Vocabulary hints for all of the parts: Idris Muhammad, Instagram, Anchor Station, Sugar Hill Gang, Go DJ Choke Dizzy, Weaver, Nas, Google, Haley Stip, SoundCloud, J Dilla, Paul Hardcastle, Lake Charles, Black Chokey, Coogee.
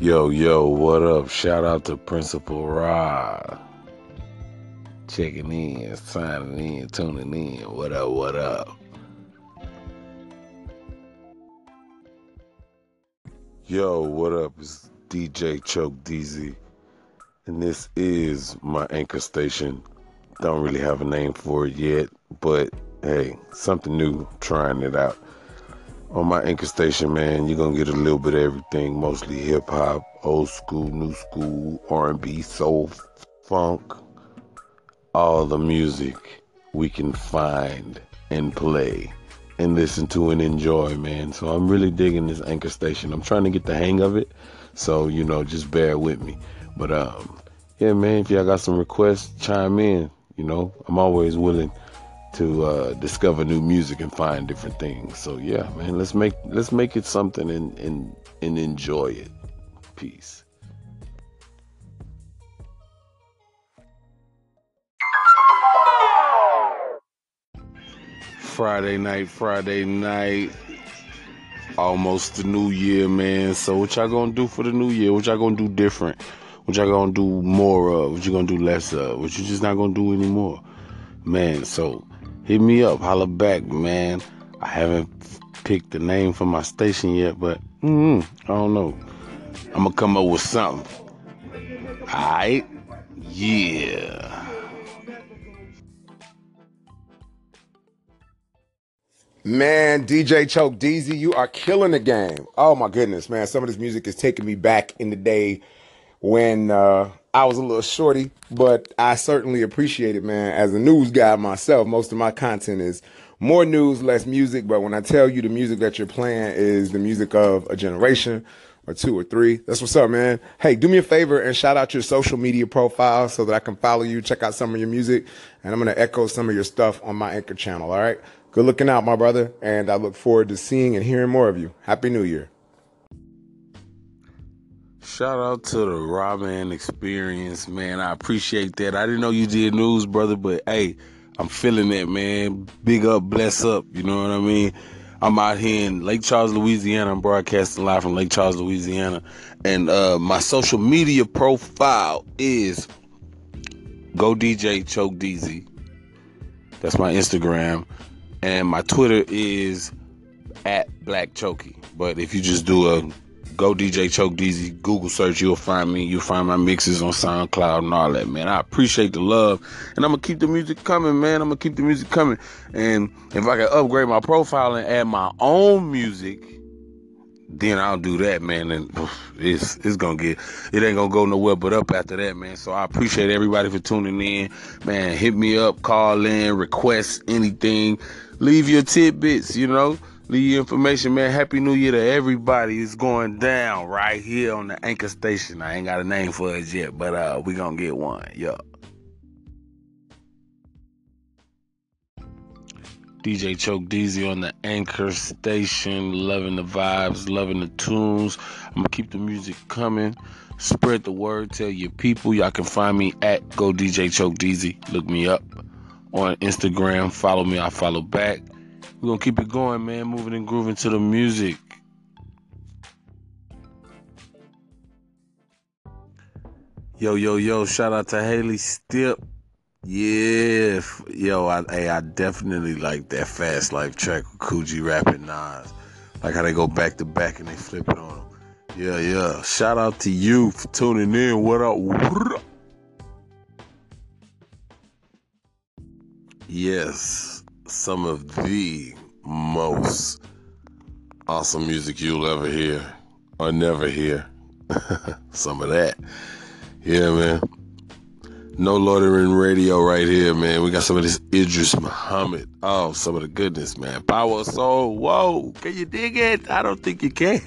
Yo, what up? Shout out to Principal Ra. Checking in, signing in, tuning in. What up? Yo, what up? It's DJ Choke Dizzy, and this is my anchor station. Don't really have a name for it yet, but hey, something new, trying it out. On my anchor station, man, you're going to get a little bit of everything, mostly hip-hop, old school, new school, R&B, soul, funk, all the music we can find and play and listen to and enjoy, man. So I'm really digging this anchor station. I'm trying to get the hang of it, so, just bear with me. But, yeah, man, if y'all got some requests, chime in. I'm always willing to discover new music and find different things. So yeah, man, let's make it something and enjoy it. Peace. Friday night. Almost the new year, man. So what y'all gonna do for the new year? What y'all gonna do different? What y'all gonna do more of? What you gonna do less of? What you just not gonna do anymore? Man, so hit me up, holler back, man. I haven't picked the name for my station yet, but I don't know. I'm going to come up with something. All right? Yeah. Man, DJ Choke Dizzy, you are killing the game. Oh, my goodness, man. Some of this music is taking me back in the day when I was a little shorty, but I certainly appreciate it, man. As a news guy myself, most of my content is more news, less music. But when I tell you the music that you're playing is the music of a generation or two or three, that's what's up, man. Hey, do me a favor and shout out your social media profile so that I can follow you, check out some of your music, and I'm going to echo some of your stuff on my Anchor channel, all right? Good looking out, my brother, and I look forward to seeing and hearing more of you. Happy New Year. Shout out to the Raw Man Experience, man. I appreciate that. I didn't know you did news, brother, but hey, I'm feeling that, man. Big up, bless up, you know what I mean? I'm out here in Lake Charles, Louisiana. I'm broadcasting live from Lake Charles, Louisiana. And my social media profile is Go DJ Choke Dizzy. That's my Instagram. And my Twitter is at Black Chokey. But if you just do a Go DJ Choke Dizzy Google search, you'll find me. You'll find my mixes on SoundCloud and all that, man. I appreciate the love, and I'm gonna keep the music coming, man. And if I can upgrade my profile and add my own music, then I'll do that, man. And it's gonna get, it ain't gonna go nowhere but up after that, man. So I appreciate everybody for tuning in, man. Hit me up, call in, request anything, leave your tidbits, Leave your information, man. Happy New Year to everybody. It's going down right here on the Anchor Station. I ain't got a name for it yet, but we going to get one. Yo. DJ Choke Dizzy on the Anchor Station. Loving the vibes, loving the tunes. I'm going to keep the music coming. Spread the word. Tell your people. Y'all can find me at Go DJ Choke Dizzy. Look me up on Instagram. Follow me. I follow back. We're going to keep it going, man. Moving and grooving to the music. Yo. Shout out to Haley Stip. Yeah. Yo, I definitely like that Fast Life track with Coogee rapping Nas. Like how they go back to back and they flip it on them. Yeah. Shout out to you for tuning in. What up? Yes. Some of the most awesome music you'll ever hear or never hear. Some of that. Yeah, man. No loitering radio right here, man. We got some of this Idris Muhammad. Oh, some of the goodness, man. Power soul. Whoa. Can you dig it? I don't think you can.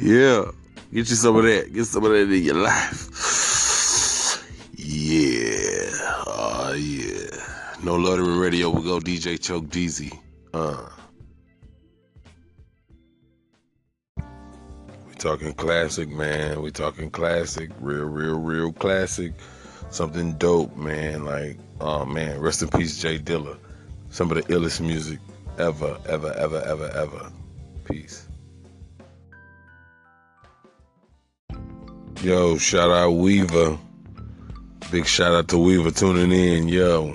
Yeah. Get you some of that. Get some of that in your life. Yeah. Oh, yeah. No Loitering Radio, we go DJ Choke Dizzy. We talking classic, man. We talking classic. Real classic. Something dope, man. Like, oh, man, rest in peace, J Dilla. Some of the illest music ever. Peace. Yo, shout out Weaver. Big shout out to Weaver tuning in. Yo,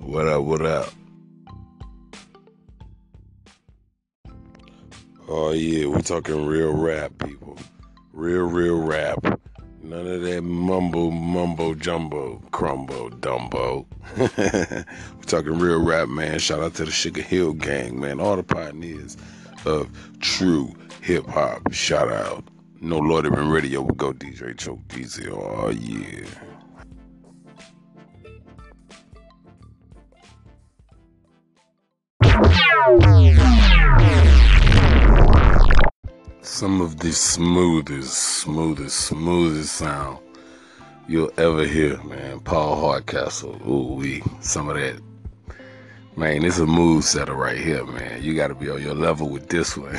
what up, what up? Oh yeah, we talking real rap, people. Real rap. None of that mumbo jumbo, crumbo, dumbo. We're talking real rap, man. Shout out to the Sugar Hill Gang, man. All the pioneers of true hip-hop. Shout out. No Lord Urban Radio. We go DJ Choke Dizzy. Oh, yeah. Some of the smoothest sound you'll ever hear, man. Paul Hardcastle, ooh-wee, some of that. Man, this is a move setter right here, man. You got to be on your level with this one.